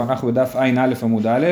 אנחנו בדף ע"א עמוד א',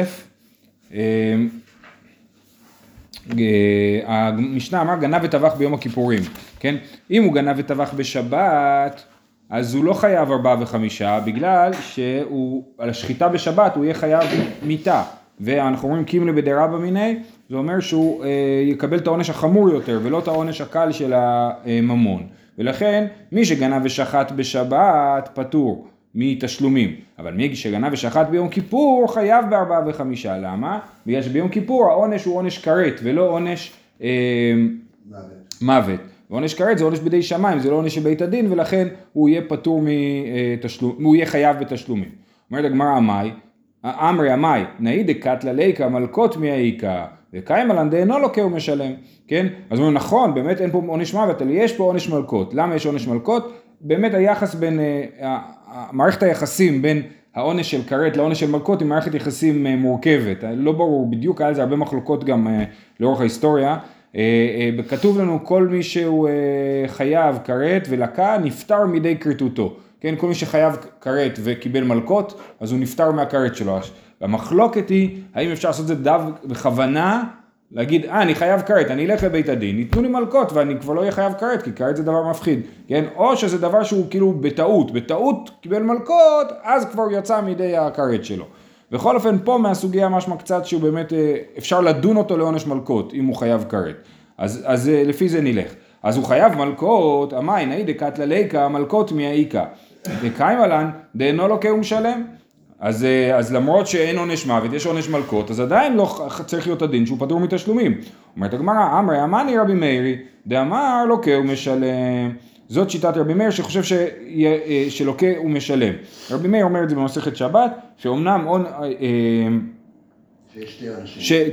המשנה אמר גנב וטבח ביום הכיפורים, כן? אם הוא גנב וטבח בשבת, אז הוא לא חייב 4 ו-5, בגלל שהוא, על השחיטה בשבת הוא יהיה חייב מיתה, ואנחנו אומרים קימלה בדרבה מיני, זה אומר שהוא יקבל את העונש החמור יותר, ולא את העונש הקל של הממון, ולכן מי שגנב ושחט בשבת פטור מתשלומים, אבל מי שגנב ושחט ביום כיפור חייב 4 ו-5, למה? בגלל שביום כיפור העונש הוא עונש כרת ולא עונש מוות. ועונש כרת זה עונש בידי שמיים, זה לא עונש בית הדין, ולכן הוא יהיה פטור מתשלומים, הוא יהיה חייב בתשלומים. אומרת הגמרא אמאי, אמרי אמאי, נאי דקת לליקה מלכות מהאיקה, וקיים על הנדה אינו לוקה ומשלם, כן? אז אומרים נכון, באמת אין פה עונש מוות, אבל יש פה עונש מלכות. למה יש עונש מלכות? באמת היחס בין מערכת היחסים בין העונש של כרת לעונש של מלכות היא מערכת יחסים מורכבת. לא ברור בדיוק, על זה הרבה מחלוקות גם לאורך ההיסטוריה. כתוב לנו כל מי שהוא חייב כרת ולקה נפטר מידי כרתותו. כן, כל מי שחייב כרת וקיבל מלכות, אז הוא נפטר מהכרת שלו. המחלוקת היא, האם אפשר לעשות את זה דווקא בכוונה, להגיד, אני חייב כרת, אני אלך לבית הדין, ייתנו לי מלכות ואני כבר לא יהיה חייב כרת, כי כרת זה דבר מפחיד, כן? או שזה דבר שהוא כאילו בטעות קיבל מלכות, אז כבר יצא מידי הכרת שלו. בכל אופן, פה מהסוגיה משמע קצת שהוא באמת, אפשר לדון אותו לעונש מלכות, אם הוא חייב כרת. אז לפי זה נלך. אז הוא חייב מלכות, אמי, נאי דקת לליקה, מלכות מהאיקה. דקיים עלן, דאינו לוקה ומשלם. אז למרות שאין עונש מוות, יש עונש מלכות, אז עדיין לא צריך להיות הדין שהוא פטור מתשלומים. אומרת הגמרא, אמרי אמני רבי מאירי, דאמר לוקה ומשלם. זאת שיטת רבי מאיר שחושב שלוקה ומשלם. רבי מאיר אומר את זה במסכת שבת, שאומנם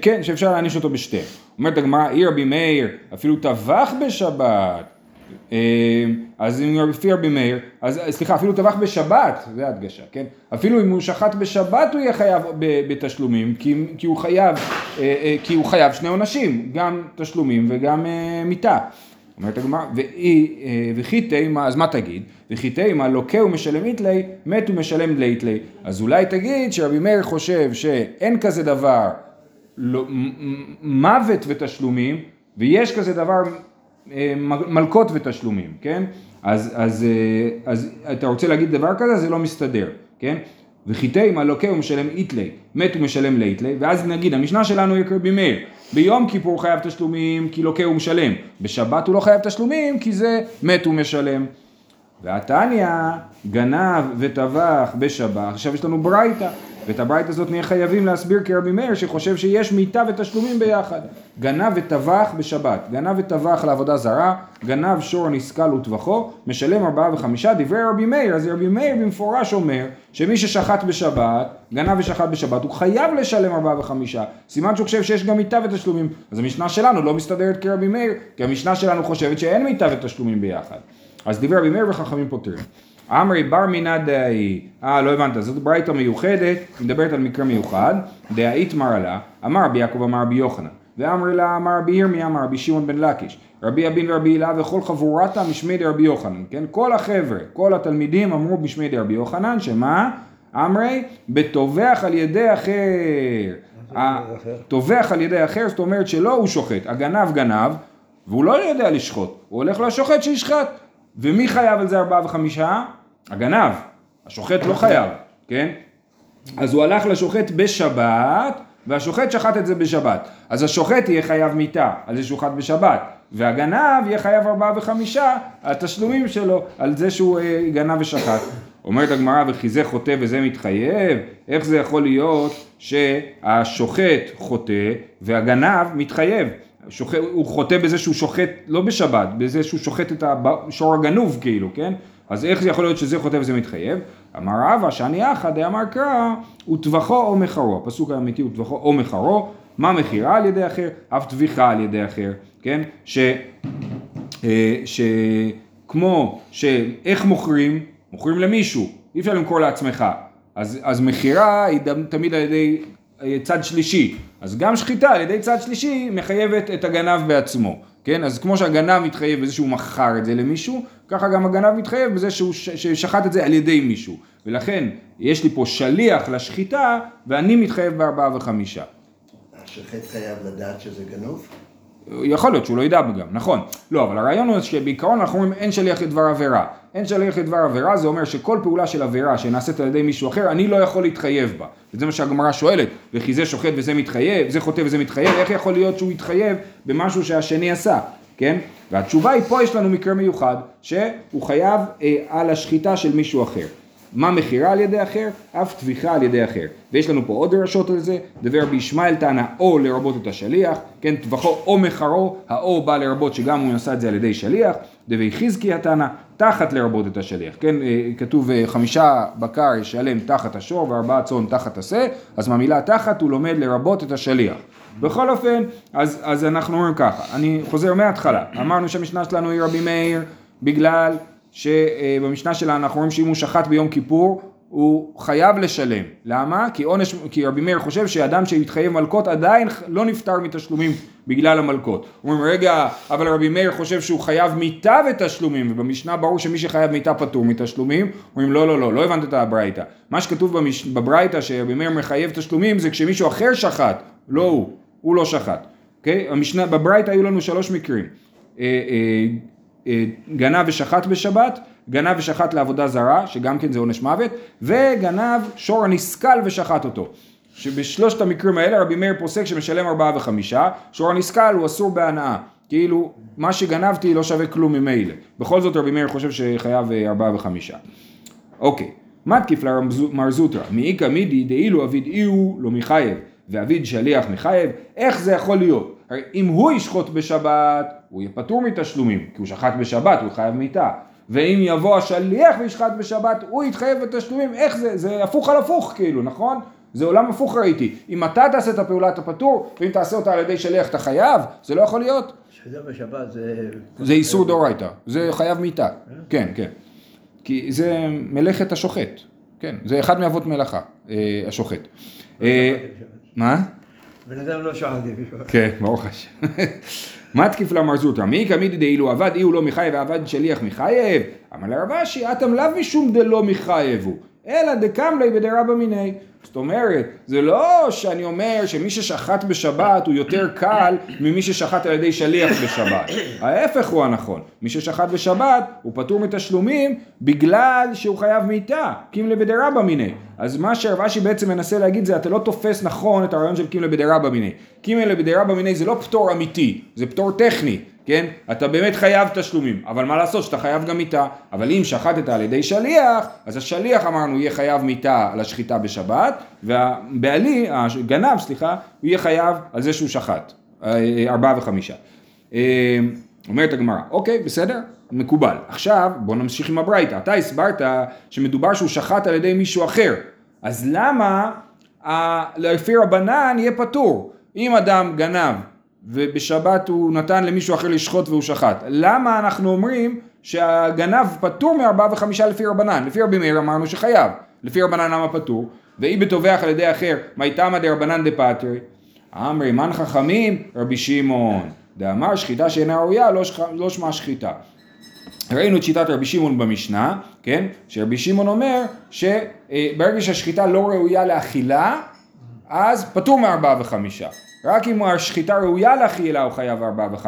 כן, שאפשר להעניש אותו בשתי. אומרת הגמרא, אי רבי מאיר אפילו טבח בשבת. אז אם יפיר במאיר, אז סליחה, אפילו טבח בשבת, זה הדגשה, כן? אפילו אם הוא שחט בשבת הוא יהיה חייב בתשלומים, כי הוא חייב, שני עונשים, גם תשלומים וגם מיתה. אומרת הגמרא, וכי תימה, אז מה תגיד? וכי תימה, לוקה ומשלם איתלי, מת ומשלם דלי איתלי. אז אולי תגיד שרבי מאיר חושב שאין כזה דבר מוות ותשלומים, ויש כזה דבר מלכות ותשלומים, כן? אז אתה רוצה להגיד דבר כזה, זה לא מסתדר, כן? וחיטי מלוקה הוא משלם איתלי, מת הוא משלם לאיתלי, ואז נגיד, המשנה שלנו היא רבי מאיר, ביום כיפור חייב תשלומים כי לוקה הוא משלם, בשבת הוא לא חייב תשלומים כי זה מת הוא משלם. והתניה גנב וטבח בשבת, עכשיו יש לנו ברייתא, ואת הברייתא הזאת נהיה חייבים להסביר כרבי מאיר שחושב שיש מיתה ותשלומים ביחד. גנב וטבח בשבת, גנב וטבח לעבודה זרה, גנב שור נסכל וטבחו, משלם 4 ו-5, דברי רבי מאיר. אז רבי מאיר במפורש אומר שמי ששחט בשבת, גנב ושחט בשבת, הוא חייב לשלם 4 ו-5, סימן שהוא חושב שיש גם מיתה ותשלומים. אז המשנה שלנו לא מסתדרת כרבי מאיר, כי המשנה שלנו חושבת שאין מיתה ותשלומים ביחד. אז דברי רבי מאיר וחכמים פותרים. אמרי בר מינא דאי, לא הבנת, זאת ברייתא מיוחדת, מדברת על מקרה מיוחד, דאית מרלה, אמר רבי יעקב אמר רבי יוחנן, ואמרי לה אמר רבי ירמיה אמר רבי שמעון בן לקיש, רבי אבין ורבי הילה וכל חבורתה משמי דרבי יוחנן, כן? כל החבר'ה, כל התלמידים אמרו משמי דרבי יוחנן, שמה? אמרי, בטובח על ידי אחר, טובח על ידי אחר, זאת אומרת שלא הוא שוחט, הגנב גנב, והוא לא יודע לשחוט, הוא הולך לשוחט שישחט, ומי חייב על זה 4 ו-5? הגנב. השוחט לא חייב, כן? אז הוא הלך לשוחט בשבת, והשוחט שחט את זה בשבת. אז השוחט יהיה חייב מיתה, על זה שוחט בשבת. והגנב יהיה חייב 4 ו-5, התשלומים שלו, על זה שהוא גנב ושחט. אומרת הגמרא, וכי זה חוטא וזה מתחייב, איך זה יכול להיות שהשוחט חוטא והגנב מתחייב? הוא חוטא בזה שהוא שוחט, לא בשבת, בזה שהוא שוחט את השור הגנוב כאילו, כן? אז איך זה יכול להיות שזה חוטא וזה מתחייב? אמר רבה, שאני אחד, אמר קרא, וטבחו או מחרו, הפסוק האמיתי הוא טבחו או מחרו, מה מחירה על ידי אחר? אף טביחה על ידי אחר, כן? כמו שאיך מוכרים? מוכרים למישהו, אי אפשר למכור לעצמך, אז מחירה היא תמיד על ידי צד שלישי, אז גם שחיטה על ידי צד שלישי מחייבת את הגנב בעצמו. כן? אז כמו שהגנב מתחייב בזה שהוא מכר את זה למישהו, ככה גם הגנב מתחייב בזה שהוא ששחט את זה על ידי מישהו. ולכן יש לי פה שליח לשחיטה, ואני מתחייב ב4.5. השחט חייב לדעת שזה גנוב? יכול להיות שהוא לא ידע גם, נכון. לא, אבל הרעיון הוא שבעיקרון אנחנו אומרים אין שליח לדבר עבירה. אין שליח לדבר עבירה, זה אומר שכל פעולה של עבירה שנעשית על ידי מישהו אחר, אני לא יכול להתחייב בה. וזה מה שהגמרא שואלת, וכי זה שוחט וזה מתחייב, זה חוטא וזה מתחייב, איך יכול להיות שהוא יתחייב במשהו שהשני עשה, כן? והתשובה היא, פה יש לנו מקרה מיוחד, שהוא חייב על השחיטה של מישהו אחר. מה מחירה על ידי אחר? אף תביכה על ידי אחר. ויש לנו פה עוד דרשות על זה, דבר רבי ישמעאל טענה או לרבות את השליח, כן, טבחו או מחרו, האו בא לרבות שגם הוא עשה את זה על ידי שליח, דבר חזקיה טענה תחת לרבות את השליח, כן, כתוב 5 בקר ישלם תחת השור ו4 צאן תחת השה, אז מהמילה תחת הוא לומד לרבות את השליח. בכל אופן, אז אנחנו אומרים ככה, אני חוזר מההתחלה, אמרנו שהמשנה שלנו היא רבי מאיר, בגלל שבמשנה שלה אנחנו רואים שאם הוא שחט ביום כיפור, הוא חייב לשלם. למה? כי רבי מאיר חושב שאדם שהתחייב מלכות עדיין לא נפטר מתשלומים בגלל המלכות. אומרים, רגע, אבל רבי מאיר חושב שהוא חייב מיתה ותשלומים, ובמשנה ברור שמי שחייב מיתה פטור מתשלומים. אומרים, לא, לא, לא, לא הבנת את הברייתא. מה שכתוב בברייתא שרבי מאיר מחייב תשלומים זה כשמישהו אחר שחט, לא הוא, הוא לא שחט. אוקיי? המשנה, בברייתא היו לנו 3 מקרים. גנב ושחט בשבת, גנב ושחט לעבודה זרה, שגם כן זה עונש מוות, וגנב שור הנסקל ושחט אותו. שבשלושת המקרים האלה רבי מאיר פוסק שמשלם 4.5, שור הנסקל הוא אסור בהנאה, כאילו מה שגנבתי לא שווה כלום ממילא. בכל זאת רבי מאיר חושב שחייב 4.5. אוקיי, מתקיף למר זוטרא, מאיקה מידי דאילו אביד איהו לא מחייב, ואביד שליח מחייב, איך זה יכול להיות? הרי אם הוא ישחוט בשבת, הוא יהיה פטור מתשלומים, כי הוא שחט בשבת, הוא חייב מיתה. ואם יבוא השליח וישחט בשבת, הוא יתחייב בתשלומים. איך זה? זה הפוך על הפוך, כאילו, נכון? זה עולם הפוך ראיתי. אם אתה תעשה את הפעולה, אתה פטור, ואם תעשה אותה על ידי שליח, אתה חייב. זה לא יכול להיות. שחזר בשבת זה... זה איסור דאורייתא. זה חייב מיתה. כן, כן. כי זה מלאכת השוחט. כן, זה אחד מאבות מלאכה, השוחט. מה? בן אדם לא שחט בשבת. כן, ברוך השם. מתקיף למר זוטרא, מי כמידי דאילו עבד אי הוא לא מחייב ועבד שליח מחייב, אבל הרבה שאתם לאו משום דלא מחייב הוא, אלא דקם לי בדרבה מיני. זאת אומרת, זה לא שאני אומר שמי ששחט בשבת הוא יותר קל ממי ששחט על ידי שליח בשבת. ההפך הוא הנכון, מי ששחט בשבת הוא פטור מתשלומים בגלל שהוא חייב מיתה, קימלה בדרבה מיני. אז מה שרבשי בעצם מנסה להגיד זה, אתה לא תופס נכון את הרעיון של קימלה בדרבה מיני. קימלה בדרבה מיני זה לא פטור אמיתי, זה פטור טכני. כן? אתה באמת חייב תשלומים, אבל מה לעשות שאתה חייב גם מיתה, אבל אם שחטת על ידי שליח, אז השליח אמרנו יהיה חייב מיתה על השחיטה בשבת, והבעלי, הגנב סליחה, הוא יהיה חייב על זה שהוא שחט, 4.5. אומרת הגמרא, אוקיי, בסדר? מקובל. עכשיו בוא נמשיך עם הברייתא, אתה הסברת שמדובר שהוא שחט על ידי מישהו אחר, אז למה לפי רבנן יהיה פטור? אם אדם גנב, ובשבת הוא נתן למישהו אחר לשחוט והוא שחט. למה אנחנו אומרים שהגנב פטור מ4.5 לפי רבנן? לפי רבי מאיר אמרנו שחייב. לפי רבנן למה פטור? ואי בטובח על ידי אחר, מייטמא דרבנן דפטרי. אמרי, מן חכמים? רבי שמעון. דאמר שחיטה שאינה ראויה, לא שמה שחיטה. ראינו את שיטת רבי שמעון במשנה, כן? שרבי שמעון אומר שברגע שהשחיטה לא ראויה לאכילה, אז פטור מ4.5. רק אם השחיטה ראויה לאכילה הוא חייב 4.5.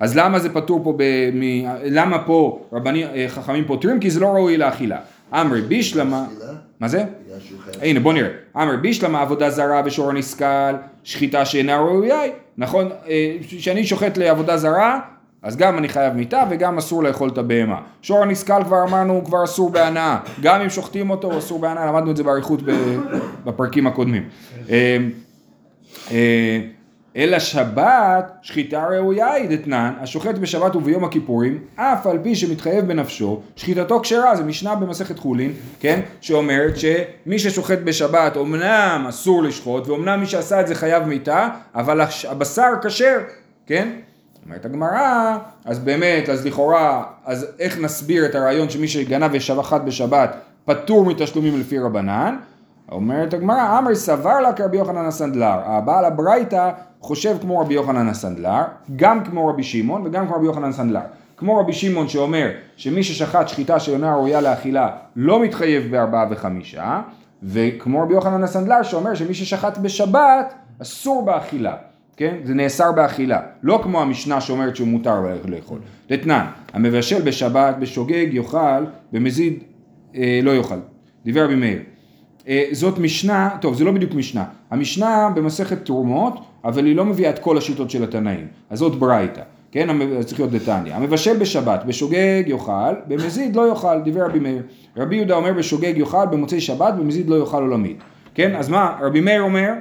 אז למה זה פטור פה, למה פה חכמים פוטרים? כי זה לא ראוי לאכילה. אמרי בישלמה, מה זה? הנה בוא נראה. אמרי בישלמה עבודה זרה ושור הנסקל, שחיטה שאינה ראויה. נכון, שאני שוחט לעבודה זרה, אז גם אני חייב מיתה וגם אסור לאכול את הבהמה. שור הנסקל כבר אמרנו, הוא כבר אסור בהנאה. גם אם שוחטים אותו הוא אסור בהנאה, למדנו את זה באריכות בפרקים הקודמים. אלא שבת שחיטה ראויה היא דתנן השוחט בשבת וביום הכיפורים אף על פי שמתחייב בנפשו שחיטתו כשרה. זה משנה במסכת חולין, כן, שאומרת שמי ששוחט בשבת אומנם אסור לשחוט ואומנם מי שעשה את זה חייב מיתה, אבל הבשר כשר, כן? אומרת הגמרא, אז באמת, אז לכאורה, אז איך נסביר את הרעיון שמי שגנב ושחט בשבת פטור מתשלומים לפי רבנן? אומרת הגמרא, אמר סבר לה כרבי יוחנן הסנדלר, הבעל הברייתא חושב כמו רבי יוחנן הסנדלר, גם כמו רבי שמעון וגם כמו רבי יוחנן הסנדלר. כמו רבי שמעון שאומר שמי ששחט שחיטה שאינה ראויה לאכילה לא מתחייב ב4 ו5, וכמו רבי יוחנן הסנדלר שאומר שמי ששחט בשבת אסור באכילה, כן? זה נאסר באכילה, לא כמו המשנה שאומרת שהוא מותר לאכול. דתנן, המבשל בשבת בשוגג יאכל, במזיד לא יאכל. דבר רבי מאיר. זאת משנה, טוב זה לא בדיוק משנה, המשנה במסכת תרומות, אבל היא לא מביאה את כל השיטות של התנאים, אז זאת ברייתא, כן, צריך להיות דתניה, המבשל בשבת, בשוגג יאכל, במזיד לא יאכל, דבר רבי מאיר. רבי יהודה אומר בשוגג יאכל, במוצאי שבת, במזיד לא יאכל עולמית, כן, אז מה, רבי מאיר אומר,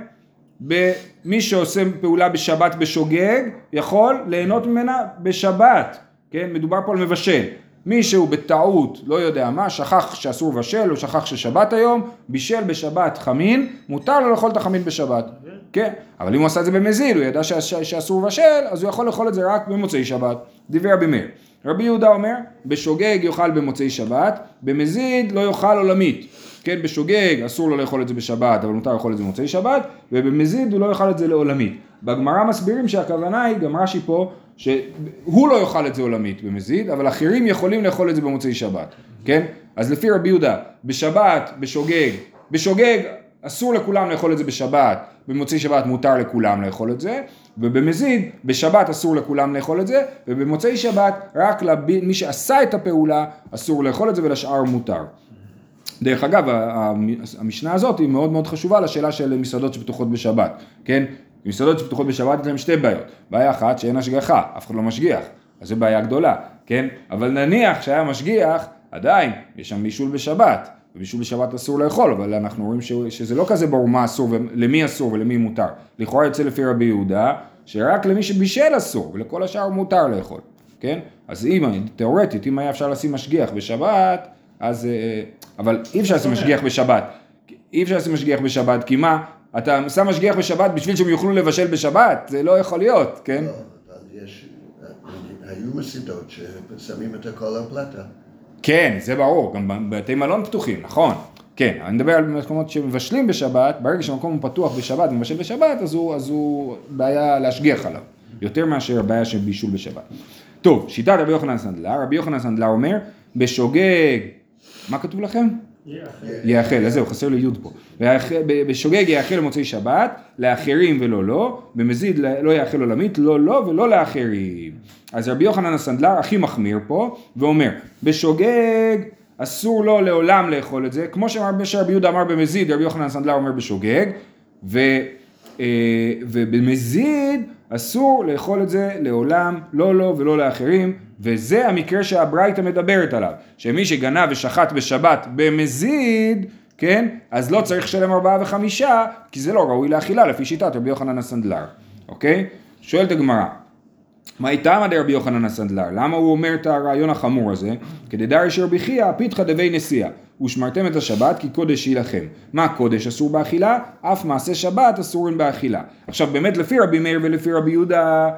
מי שעושה פעולה בשבת בשוגג, יכול ליהנות ממנה בשבת, כן, מדובר פה על מבשל, מישהו בטעות, לא יודע מה, שכח שאסור לבשל, או שכח ששבת היום, בישל בשבת חמין, מותר לו לאכול את החמין בשבת. כן? אבל אם הוא עשה את זה במזיד, הוא ידע שאסור לבשל, אז הוא יכול לאכול את זה רק במוצאי שבת. דבר רבי מאיר. רבי יהודה אומר, בשוגג יאכל במוצאי שבת, במזיד לא יאכל עולמית. כן, בשוגג אסור לו לאכול את זה בשבת, אבל מותר לאכול את זה במוצאי שבת, ובמזיד הוא לא יאכל את זה לעולמית. בגמרא מסבירים שהכוונה היא, גם רש"י פה, שהוא לא יאכל את זה עולמית במזיד, אבל אחרים יכולים לאכול את זה במוצאי שבת, כן? אז לפי רבי יהודה, בשבת, בשוגג אסור לכולם לאכול את זה בשבת, במוצאי שבת מותר לכולם לאכול את זה, ובמזיד, בשבת אסור לכולם לאכול את זה, ובמוצאי שבת, רק למי שעשה את הפעולה, אסור לאכול את זה ולשאר מותר. דרך אגב, המשנה הזאת היא מאוד מאוד חשובה לשאלה של מסעדות שפתוחות בשבת, כן? מסעדות שפתוחות בשבת יש להם שתי בעיות. בעיה אחת שאין השגחה, אף אחד לא משגיח, אז זו בעיה גדולה, כן? אבל נניח שהיה משגיח, עדיין יש שם בישול בשבת, ובישול בשבת אסור לאכול, אבל אנחנו רואים שזה לא כזה ברור מה אסור, למי אסור ולמי מותר. לכאורה יוצא לפי רבי יהודה, שרק למי שבישל אסור, ולכל השאר מותר לאכול, כן? אז תיאורטית, אם היה אפשר לשים משגיח בשבת, אז... אבל אי אפשר לשים משגיח בשבת. אי אפשר לשים משגיח בשבת, כי מה? אתה שם משגיח בשבת בשביל שהם יוכלו לבשל בשבת, זה לא יכול להיות, כן? לא, אבל יש, היו מסעדות ששמים את הכל על פלטה. כן, זה ברור, גם בתי מלון פתוחים, נכון. כן, אני מדבר על מקומות שמבשלים בשבת, ברגע שמקום הוא פתוח בשבת ומבשל בשבת, אז הוא בעיה להשגיח עליו, יותר מאשר בעיה של בישול בשבת. טוב, שיטת רבי יוחנן הסנדלר, רבי יוחנן הסנדלר אומר, בשוגג, מה כתוב לכם? יאכל, אז זהו, חסר לי יוד פה. בשוגג יאכל מוצאי שבת, לאחרים ולא לא, במזיד לא יאכל עולמית, לא לא ולא לאחרים. אז רבי יוחנן הסנדלר הכי מחמיר פה, ואומר, בשוגג אסור לו לעולם לאכול את זה, כמו שרבי יהודה אמר במזיד, רבי יוחנן הסנדלר אומר בשוגג, ובמזיד אסור לאכול את זה לעולם, לא לא ולא לאחרים, וזה המקרה שהברייתא מדברת עליו, שמי שגנב ושחט בשבת במזיד, כן, אז לא צריך לשלם 4 ו5, כי זה לא ראוי לאכילה, לפי שיטת רבי יוחנן הסנדלר, אוקיי? שואלת הגמרא, מה הייתה עמד רבי יוחנן הסנדלר? למה הוא אומר את הרעיון החמור הזה? כדדארי שרבי חייא, פיתחא דבי נסיעה, ושמרתם את השבת כי קודש היא לכם. מה קודש אסור באכילה? אף מעשה שבת אסורים באכילה. עכשיו באמת לפי רבי מאיר ולפי רבי יהודה,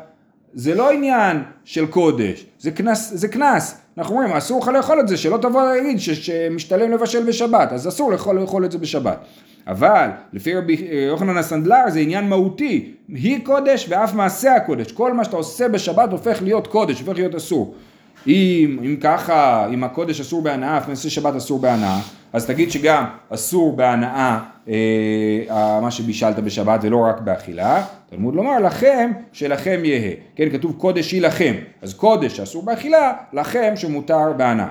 זה לא עניין של קודש, זה כנס, זה כנס. אנחנו אומרים, אסור לך לאכול את זה, שלא תבוא להגיד שמשתלם לבשל בשבת, אז אסור לאכול את זה בשבת. אבל לפי רבי יוחנן הסנדלר זה עניין מהותי, היא קודש ואף מעשה הקודש, כל מה שאתה עושה בשבת הופך להיות קודש, הופך להיות אסור. אם ככה, אם הקודש אסור בהנאה, אף מעשה שבת אסור בהנאה, אז תגיד שגם אסור בהנאה מה שבישלת בשבת ולא רק באכילה. תלמוד לומר לכם שלכם יהיה, כן, כתוב קודש היא לכם, אז קודש אסור באכילה, לכם שמותר בהנאה.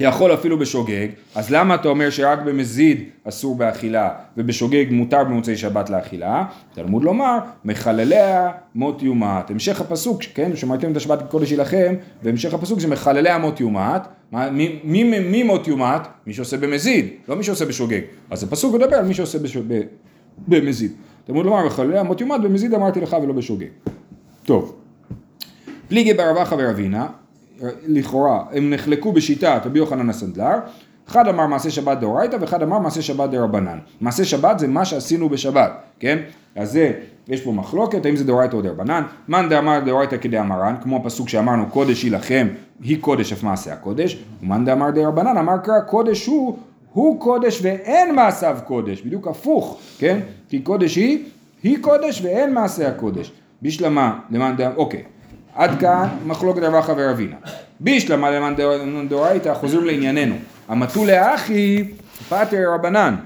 יכול אפילו בשוגג, אז למה אתה אומר שרק במזיד אסור באכילה ובשוגג מותר במוצאי שבת לאכילה? תלמוד לומר, מחלליה מות יומת. המשך הפסוק, כן, שמרתם את השבת קודש היא לכם, והמשך הפסוק זה מחלליה מות יומת. מי מות יומת? מי שעושה במזיד, לא מי שעושה בשוגג. אז הפסוק מדבר על מי שעושה במזיד. תלמוד לומר, מחלליה מות יומת, במזיד אמרתי לך ולא בשוגג. טוב, פליגי ברבה חבר אבינה, לכאורה, הם נחלקו בשיטת רבי יוחנן הסנדלר, אחד אמר מעשה שבת דאורייתא ואחד אמר מעשה שבת דרבנן. מעשה שבת זה מה שעשינו בשבת, כן? אז זה, יש פה מחלוקת, האם זה דאורייתא או דרבנן, מאן דאמר דאורייתא כדאמרן, כמו הפסוק שאמרנו קודש היא לכם, היא קודש אף מעשה הקודש, ומאן דאמר דרבנן, אמר קרא קודש הוא, הוא קודש ואין מעשיו קודש, בדיוק הפוך, כן? כי קודש היא קודש ואין מעשה הקודש. בישלמה למען דאמר, אוקיי, עד כאן מחלוקת רבא ורבינה. בישלמה למען דאורייתא, חוזרים לענייננו. המתו לאחי פטר רבנן,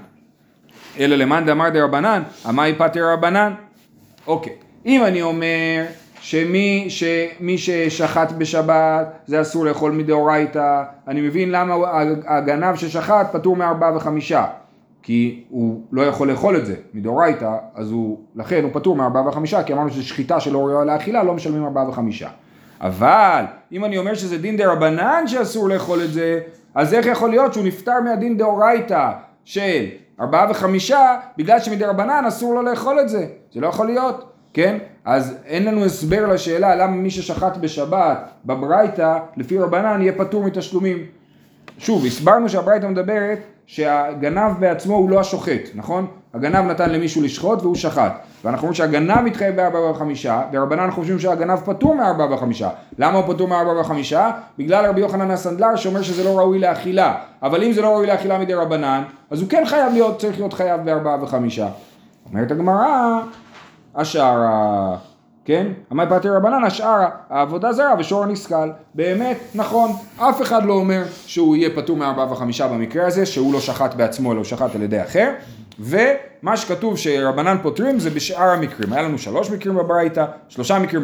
אלא למען דאמר דרבנן, המאי פטר רבנן. אוקיי, אם אני אומר שמי ששחט בשבת זה אסור לאכול מדאורייתא, אני מבין למה הגנב ששחט פטור מ4 ו5, כי הוא לא יכול לאכול את זה מדאורייתא, אז לכן הוא פטור מ4 ו5, כי אמרנו ששחיטה שלא ראויה לאכילה לא משלמים 4 ו5. אבל אם אני אומר שזה דין דרבנן שאסור לאכול את זה, אז איך יכול להיות שהוא נפטר מהדין דאורייתא של 4 ו5 בגלל שמדרבנן אסור לו לאכול את זה? זה לא יכול להיות, כן? אז אין לנו הסבר לשאלה למה מי ששחט בשבת בברייתא לפי רבנן יהיה פטור מתשלומים. שוב, הסברנו שהברייתא מדברת שהגנב בעצמו הוא לא השוחט, נכון? הגנב נתן למישהו לשחוט והוא שחט, ואנחנו אומרים שהגנב מתחייב ב4 ו5, ורבנן אנחנו חושבים שהגנב פטור מ4 ו5. למה הוא פטור מ4 ו5? בגלל רבי יוחנן הסנדלר שאומר שזה לא ראוי לאכילה, אבל אם זה לא ראוי לאכילה מדי רבנן, אז הוא כן חייב להיות, צריך להיות חייב ב4 ו5. אומרת הגמרא, השערה, כן? אמר פטר רבנן, השערה, העבודה זרה ושור הנסכל. באמת, נכון, אף אחד לא אומר שהוא יהיה פטור מ4 ו5 במקרה הזה, שהוא לא שחט בעצמו, אלא הוא שחט על ידי אחר. ומה שכתוב שרבנן פוטרים זה בשאר המקרים. היה לנו 3 מקרים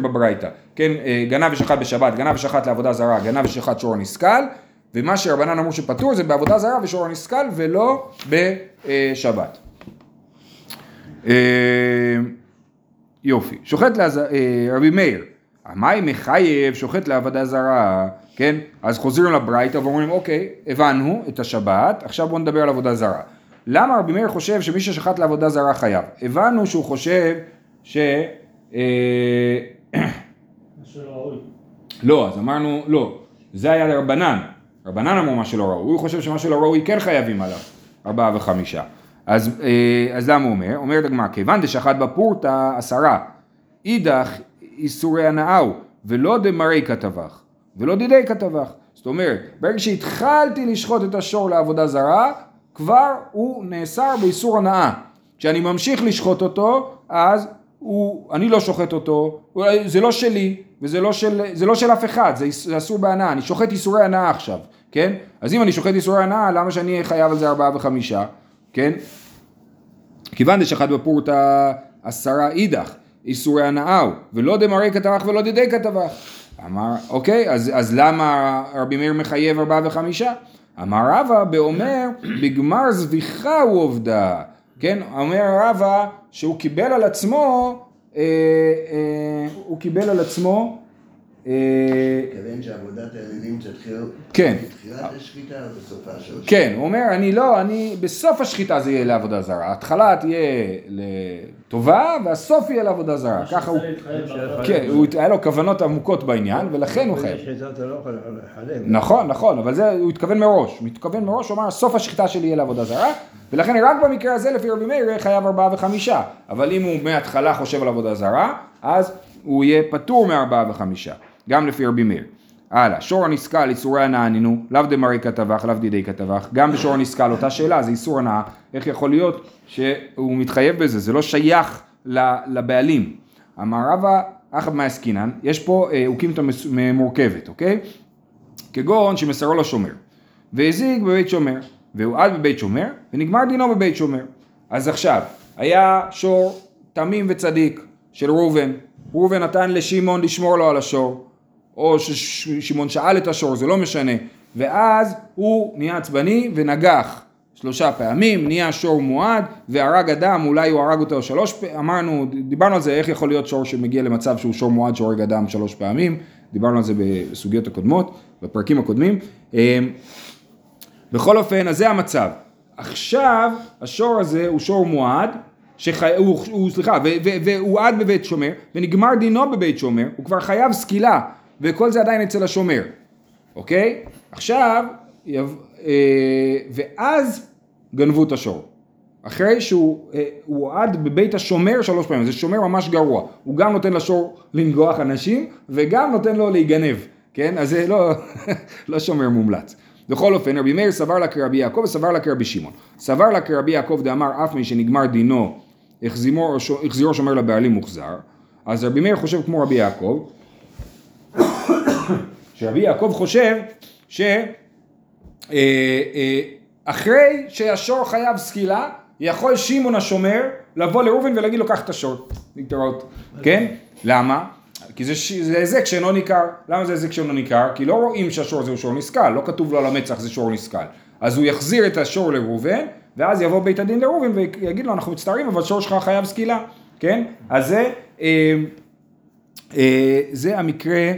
בברייתא, כן? גנב ושחט בשבת, גנב ושחט לעבודה זרה, גנב ושחט שור הנסכל, ומה שרבנן אמרו שפטור זה בעבודה זרה ושור הנסכל, ולא בשבת. יופי, שוחט רבי מאיר, המאי מחייב שוחט לעבודה זרה, כן? אז חוזרים לברייתא ואומרים, אוקיי, הבנו את השבת, עכשיו בואו נדבר על עבודה זרה. למה רבי מאיר חושב שמי ששחט לעבודה זרה חייב? הבנו שהוא חושב שלא ראוי. לא, אז אמרנו, לא, זה היה לרבנן. רבנן אמרו מה שלא ראוי, הוא חושב שמה שלא ראוי כן חייבים עליו, 4 ו5. אז למה הוא אומר? אומרת הגמרא, כיוון דשחט בפורתא 10, אידך איסורי הנאהו, ולא דמרי כתבך, ולא דידי כתבך. זאת אומרת, ברגע שהתחלתי לשחוט את השור לעבודה זרה, כבר הוא נאסר באיסור הנאה. כשאני ממשיך לשחוט אותו, אז אני לא שוחט אותו, זה לא שלי, וזה לא של אף אחד, זה אסור בהנאה, אני שוחט איסורי הנאה עכשיו, כן? אז אם אני שוחט איסורי הנאה, למה שאני חייב על זה 4 ו5? כן? כיוון דשחט בפורתא 10 אידך, איסורי הנאה, ולא דמרי כתבך ולא דידי כתבך. אמר, אוקיי, אז למה רבי מאיר מחייב 4 ו5? אמר רבה באומר, בגמר זביחה הוא עובדה. כן? אומר רבה שהוא קיבל על עצמו, הוא קיבל על עצמו, כיוון שעבודת העניינים תתחילת השחיטה בסופה של השחיטה. כן, הוא אומר, בסוף השחיטה זה יהיה לעבודה זרה. ההתחלה תהיה לטובה, והסוף יהיה לעבודה זרה. ככה הוא, כן, היה לו כוונות עמוקות בעניין, ולכן הוא חייב. נכון, נכון, אבל זה, הוא התכוון מראש. מתכוון מראש, הוא אומר, סוף השחיטה שלי יהיה לעבודה זרה, ולכן רק במקרה הזה, לפי רבי מאיר, חייב 4 ו5. אבל אם הוא מההתחלה חושב על עבודה זרה, אז הוא יהיה פטור מ4 ו5. גם לפי רבי מאיר. הלאה, שור הנסכל, איסורי הנאה נינו, לאו דמרי כתבך, לאו דידי כתבך, גם בשור הנסכל, אותה שאלה, זה איסור הנאה, איך יכול להיות שהוא מתחייב בזה, זה לא שייך לבעלים. אמר רבה, אחת מהעסקינן, יש פה אוקימתא מורכבת, אוקיי? כגון שמסרו לו שומר, והזיק בבית שומר, והועד בבית שומר, ונגמר דינו בבית שומר. אז עכשיו, היה שור תמים וצדיק של ראובן, ראובן נתן לשמעון לשמור לו על השור, או ששמעון שאל את השור, זה לא משנה, ואז הוא נהיה עצבני ונגח 3 פעמים, נהיה שור מועד, והרג אדם, אולי הוא הרג אותו 3 פעמים, אמרנו, דיברנו על זה, איך יכול להיות שור שמגיע למצב שהוא שור מועד, שהורג אדם 3 פעמים, דיברנו על זה בסוגיות הקודמות, בפרקים הקודמים, בכל אופן, אז זה המצב, עכשיו השור הזה הוא שור מועד, והוא עד בבית שומר, ונגמר דינו בבית שומר, הוא כבר חייב סקילה, וכל זה עדיין אצל השומר, אוקיי? עכשיו, ואז גנבו את השור, אחרי שהוא עד בבית השומר 3 פעמים, זה שומר ממש גרוע, הוא גם נותן לשור לנגוח אנשים, וגם נותן לו להיגנב, כן? אז זה לא שומר מומלץ. בכל אופן, רבי מאיר סבר לה כרבי יעקב וסבר לה כרבי שמעון. סבר לה כרבי יעקב דאמר, אף מי שנגמר דינו, החזירו שומר לבעלים מוחזר. אז רבי מאיר חושב כמו רבי יעקב, שרבי יעקב חושב שאחרי שהשור חייב סקילה, יכול שמעון השומר לבוא לראובן ולהגיד לו קח את השור, נגדרות, כן? למה? כי זה הזק שאינו ניכר. למה זה הזק שאינו ניכר? כי לא רואים שהשור זהו שור נסקל, לא כתוב לו על המצח זה שור נסקל. אז הוא יחזיר את השור לראובן, ואז יבוא בית הדין לראובן ויגיד לו אנחנו מצטערים, אבל שור שלך חייב סקילה, כן? אז זה המקרה,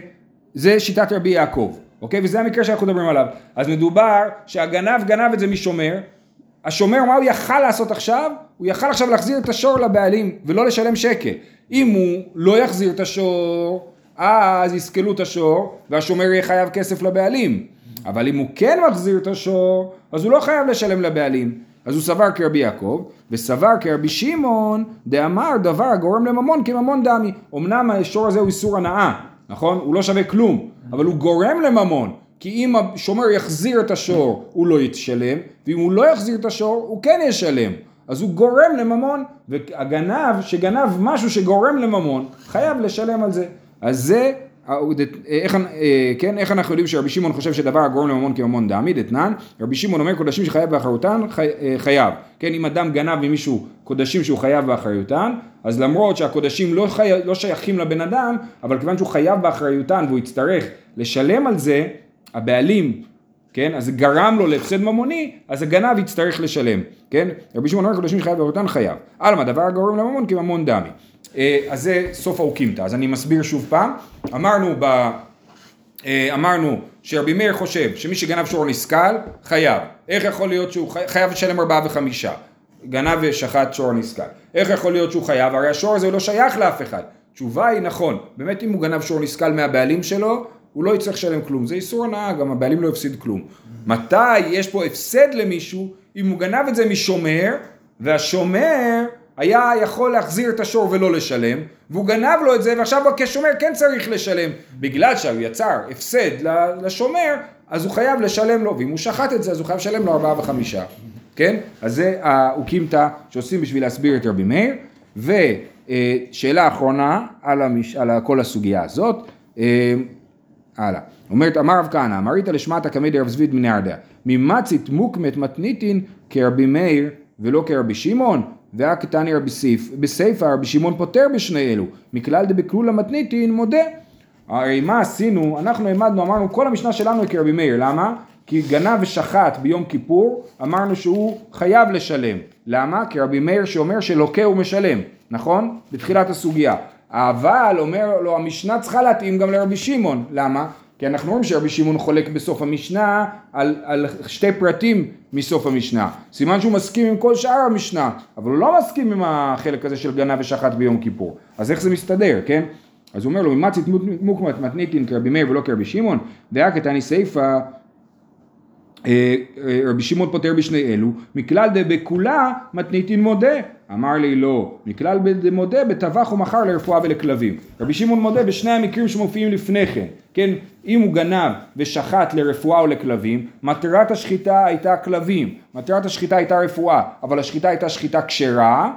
זה שיטת רבי יעקב, אוקיי? וזה המקרה שאנחנו מדברים עליו. אז מדובר שהגנב גנב את זה משומר, השומר מה הוא יכל לעשות עכשיו? הוא יכל עכשיו להחזיר את השור לבעלים ולא לשלם שקל. אם הוא לא יחזיר את השור, אז יסקלו את השור והשומר יהיה חייב כסף לבעלים. אבל אם הוא כן מחזיר את השור, אז הוא לא חייב לשלם לבעלים. אז הוא סבר כרבי יעקב, וסבר כרבי שמעון, דאמר דבר הגורם לממון כממון דמי. אמנם השור הזה הוא איסור הנאה, נכון? הוא לא שווה כלום, אבל הוא גורם לממון. כי אם השומר יחזיר את השור, הוא לא יתשלם, ואם הוא לא יחזיר את השור, הוא כן ישלם. אז הוא גורם לממון, והגנב שגנב משהו שגורם לממון, חייב לשלם על זה. אז זה, איך אנחנו יודעים שרבי שמעון חושב שדבר הגורם לממון כממון דמי, דתנן, רבי שמעון אומר קודשים שחייב באחריותן, חייב. כן, אם אדם גנב ממישהו קודשים שהוא חייב באחריותן, אז למרות שהקודשים לא שייכים לבן אדם, אבל כיוון שהוא חייב באחריותן והוא יצטרך לשלם על זה, הבעלים, כן, אז גרם לו להפסד ממוני, אז הגנב יצטרך לשלם, כן, רבי שמעון אומר קודשים חייב באחריותן חייב, אלמה דבר הגורם לממון כממון דמי. אז זה סוף האוקימתא. אז אני מסביר שוב פעם, אמרנו שרבי מאיר חושב שמי שגנב שור נסקל חייב. איך יכול להיות שהוא חייב לשלם 4 ו5, גנב ושחט שור נסקל, איך יכול להיות שהוא חייב? הרי השור הזה הוא לא שייך לאף אחד. תשובה היא נכון, באמת אם הוא גנב שור נסקל מהבעלים שלו, הוא לא יצטרך שלם כלום, זה איסור הנאה, גם הבעלים לא יפסיד כלום. מתי יש פה הפסד למישהו? אם הוא גנב את זה משומר, והשומר היה יכול להחזיר את השור ולא לשלם, והוא גנב לו את זה, ועכשיו כשומר כן צריך לשלם, בגלל שהוא יצר הפסד לשומר, אז הוא חייב לשלם לו, ואם הוא שחט את זה, אז הוא חייב לשלם לו 4 ו5, כן? אז זה האוקימתא שעושים בשביל להסביר את רבי מאיר. ושאלה האחרונה על כל הסוגיה הזאת, הלאה. אומרת, אמר רב כהנא, אמרית לשמעת כמי דרב זביד מן ארדה, ממצית מוקמת מתניתין כרבי מאיר ולא כרבי שמעון, והקטני רבי בסיפא רבי שמעון פותר בשני אלו, מכלל דבקלול המתניתין מודה. הרי מה עשינו? אנחנו עמדנו, אמרנו, כל המשנה שלנו היא כרבי מאיר, למה? כי גנב ושחט ביום כיפור, אמרנו שהוא חייב לשלם, למה? כי רבי מאיר שאומר שלוקה הוא משלם, נכון? בתחילת הסוגיה. אבל אומר לו, המשנה צריכה להתאים גם לרבי שמעון. למה? כי אנחנו אומרים שרבי שמעון חולק בסוף המשנה על 2 פרטים מסוף המשנה. סימן שהוא מסכים עם כל שאר המשנה, אבל הוא לא מסכים עם החלק הזה של גנב ושחט ביום כיפור. אז איך זה מסתדר, כן? אז הוא אומר לו, ממצית מוקמת מתניתין כרבי מאיר ולא כרבי שמעון, דעה קטני סיפא, רבי שמעון פותר בשני אלו, מכלל דבקולה מתניתין מודה. אמר לי לא, מכלל מודה בטבח ומחר לרפואה ולכלבים. רבי שמעון מודה בשני המקרים שמופיעים לפני כן, כן? אם הוא גנב ושחט לרפואה או לכלבים, מטרת השחיטה הייתה כלבים, מטרת השחיטה הייתה רפואה, אבל השחיטה הייתה שחיטה כשרה,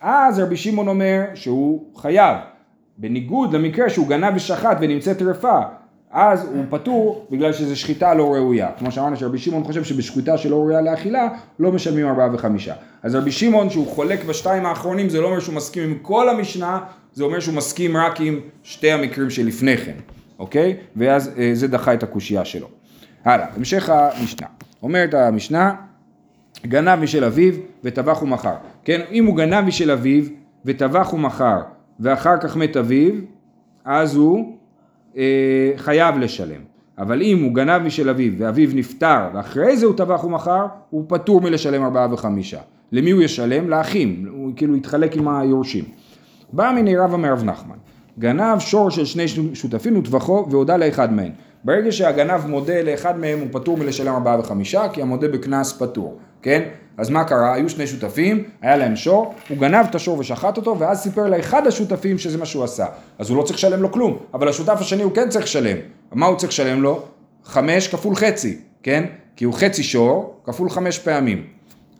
אז רבי שמעון אומר שהוא חייב, בניגוד למקרה שהוא גנב ושחט ונמצאת רפואה, אז הוא פטור בגלל שזו שחיטה לא ראויה. כמו שאמרנו שרבי שמעון חושב שבשחיטה שלא ראויה לאכילה, לא משלמים 4 ו5. אז רבי שמעון שהוא חולק בשתיים האחרונים, זה לא אומר שהוא מסכים עם כל המשנה, זה אומר שהוא מסכים רק עם 2 המקרים שלפני כן. אוקיי? ואז זה דחה את הקושייה שלו. הלאה, המשך המשנה. אומרת המשנה, גנב משל אביו וטבח ומכר. כן? אם הוא גנב משל אביו וטבח ומכר, ואחר כך מת אביו, אז הוא חייב לשלם. אבל אם הוא גנב משל אביו ואביו נפטר ואחרי זה הוא טבח ומכר, הוא פטור מלשלם 4 ו5. למי הוא ישלם? לאחים, הוא כאילו יתחלק עם היורשים. בא מיני רבה מרב נחמן, גנב שור של 2 שותפים וטבחו והודה לאחד מהן. ברגע שהגנב מודה לאחד מהם הוא פטור מלשלם 4 ו5, כי המודה בקנס פטור, כן? אז מה קרה? היו 2 שותפים, היה להם שור, הוא גנב את השור ושחט אותו, ואז סיפר לאחד השותפים שזה מה שהוא עשה. אז הוא לא צריך לשלם לו כלום, אבל השותף השני הוא כן צריך לשלם. מה הוא צריך לשלם לו? 5 כפול חצי, כן? כי הוא חצי שור כפול 5 פעמים.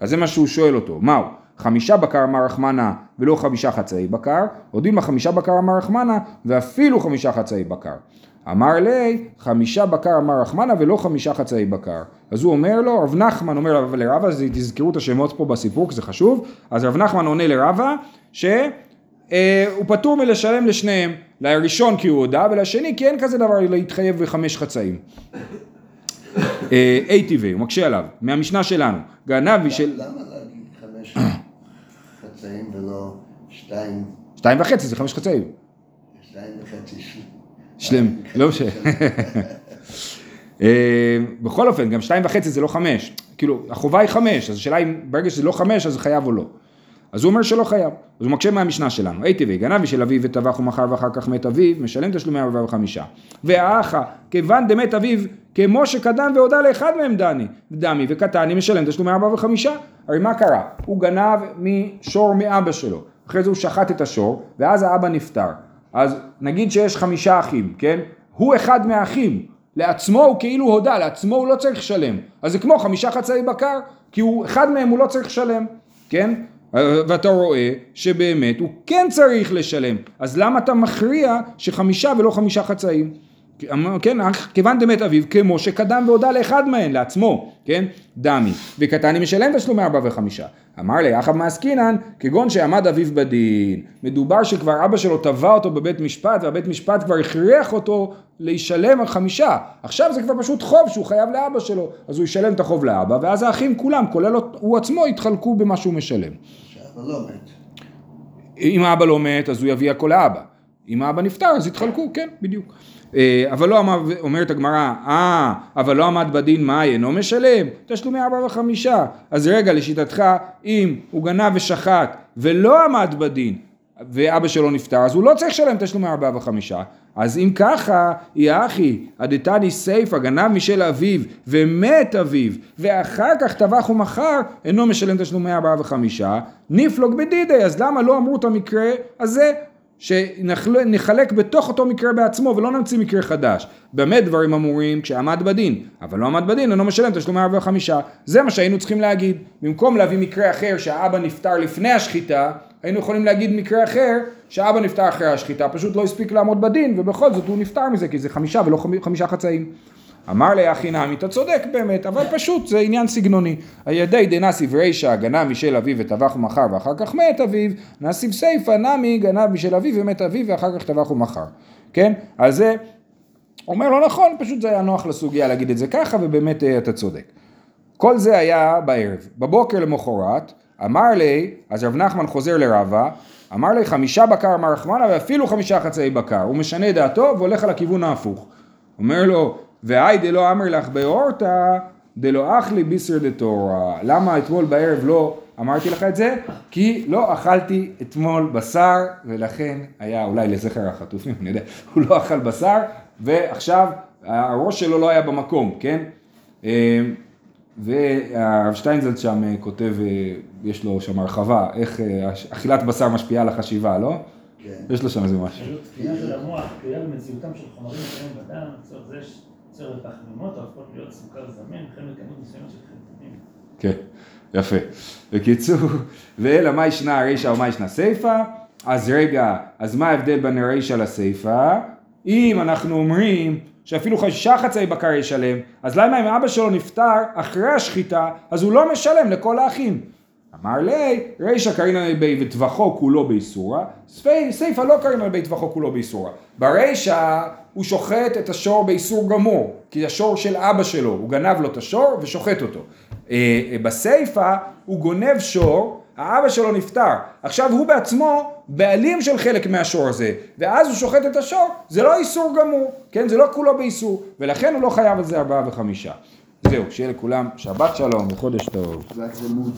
אז זה מה שהוא שואל אותו, מהו? 5 בקר אמר רחמנה ולא 5 חצאי בקר, עוד אם 5 בקר אמר רחמנה ואפילו 5 חצאי בקר. אמר לי, 5 בקר אמר רחמנה ולא 5 חצאי בקר. אז הוא אומר לו, רב נחמן אומר לרבה, אז תזכרו את השמות פה בסיפור, כי זה חשוב. אז רב נחמן עונה לרבה, שהוא פטור מלשלם לשניהם, לראשון כי הוא הודע, ולשני כי אין כזה דבר להתחייב ב5 חצאים. אי טבעי, הוא מקשה עליו, מהמשנה שלנו. גנב משל... למה להגיד 5 חצאים ולא 2? 2.5, זה 5 חצאים. 2.5 שלם, לא משנה. בכל אופן, גם 2.5 זה לא 5. כאילו, החובה היא 5, אז השאלה אם ברגע שזה לא 5, אז חייב או לא. אז הוא אומר שלא חייב. אז הוא מקשה מהמשנה שלנו. הייתי וגנב של אביו וטבח ומכר ואחר כך מת אביו, משלם תשלומי אביו 5. והאחה, כיוון דמת אביו, כמו שקדם והודע לאחד מהם דמי וקטני, משלם תשלומי אביו 5. הרי מה קרה? הוא גנב משור מאבא שלו. אחרי זה הוא שחט את השור, ואז האבא נפטר. אז נגיד שיש 5 אחים, כן? הוא אחד מהאחים, לעצמו הוא כאילו הודע, לעצמו הוא לא צריך שלם. אז זה כמו 5 חצאי בקר, כי הוא, אחד מהם הוא לא צריך שלם, כן? ואתה רואה שבאמת הוא כן צריך לשלם. אז למה אתה מכריע ש5 ולא 5 חצאים? כן, אך כיוון דמת אביו, כמו שקדם והודע לאחד מהן, לעצמו, כן? דמי. וקטני משלם תשלומי 4 ו5. אמר לי, אחב מעסקינן, כגון שעמד אביו בדין. מדובר שכבר אבא שלו טבע אותו בבית משפט, והבית משפט כבר הכריח אותו להישלם 5. עכשיו זה כבר פשוט חוב שהוא חייב לאבא שלו, אז הוא ישלם את החוב לאבא, ואז האחים כולם, כולל הוא עצמו, יתחלקו במה שהוא משלם. שאבא לא מת. אם האבא לא מת, אז הוא יביא הכל לאבא. אם האבא נפטר, אז יתחלקו, כן, בדיוק. אבל לא עמד, אומרת הגמרא, אבל לא עמד בדין, מה אינו משלם? תשלומי 4 ו5. אז רגע, לשיטתך, אם הוא גנב ושחט ולא עמד בדין, ואבא שלו נפטר, אז הוא לא צריך לשלם תשלומי 4 ו5. אז אם ככה, יא אחי, הדתני סייפה, גנב משל אביו, ומת אביו, ואחר כך טבח ומכר, אינו משלם תשלומי 4 ו5, נפלוג בדידי. אז למה לא אמרו את המקרה הזה? שנחלק בתוך אותו מקרה בעצמו, ולא נמציא מקרה חדש. באמת דברים אמורים כשעמד בדין, אבל לא עמד בדין, אינו משלם תשלומי 4 ו5. זה מה שהיינו צריכים להגיד. במקום להביא מקרה אחר שהאבא נפטר לפני השחיטה, היינו יכולים להגיד מקרה אחר שהאבא נפטר אחרי השחיטה, פשוט לא הספיק לעמוד בדין, ובכל זאת הוא נפטר מזה, כי זה 5 ולא 5 חצאים. אמר לי, אחי נעמי, אתה צודק באמת, אבל פשוט זה עניין סגנוני. הידי דנסיב רישה, גנב משל אביו וטבח ומחר ואחר כך מת אביו, נסיב סייפה, נמי, גנב משל אביו ומת אביו ואחר כך טבח ומחר. כן? אז זה אומר לא נכון, פשוט זה היה נוח לסוגיה להגיד את זה ככה, ובאמת אתה צודק. כל זה היה בערב. בבוקר למחרת, אמר לי, אז רב נחמן חוזר לרבה, אמר לי 5 בקר אמר רחמנה ואפילו 5 חצאי בקר. הוא משנה דעתו והולך על הכיוון ההפוך. אומר לו, והי דלא אמר לך באורתא, דלא אכלי ביסר דתורה. למה אתמול בערב לא אמרתי לך את זה? כי לא אכלתי אתמול בשר, ולכן היה אולי לזכר החטופים, אני יודע, הוא לא אכל בשר, ועכשיו הראש שלו לא היה במקום, כן? והרב שטיינזלד שם כותב, יש לו שם הרחבה, איך אכילת בשר משפיעה על החשיבה, לא? יש לו שם איזה משהו. קריאה של המוח, קריאה למציאותם של חומרים שהם בדם, צורך זה שצורך תחמימות, הופכות להיות סוכר זמין, חלק כמות מסוימת של חלקונים. כן, יפה. בקיצור, ואלה מה ישנה הרישה ומה ישנה סייפה? אז רגע, אז מה ההבדל בין הרישה לסייפה? אם אנחנו אומרים שאפילו 5 חצאי בקר ישלם, אז למה אם אבא שלו נפטר אחרי השחיטה, אז הוא לא משלם לכל האחים? אמר לי, רישא קרין על בי וטבחו כולו באיסורה, סייפה לא קרין על בי וטבחו כולו באיסורה. ברישא הוא שוחט את השור באיסור גמור, כי השור של אבא שלו, הוא גנב לו את השור ושוחט אותו. בסייפה הוא גונב שור, האבא שלו נפטר, עכשיו הוא בעצמו בעלים של חלק מהשור הזה, ואז הוא שוחט את השור, זה לא איסור גמור, כן? זה לא כולו באיסור, ולכן הוא לא חייב על זה 4 ו5. זהו, שיהיה לכולם שבת שלום וחודש טוב.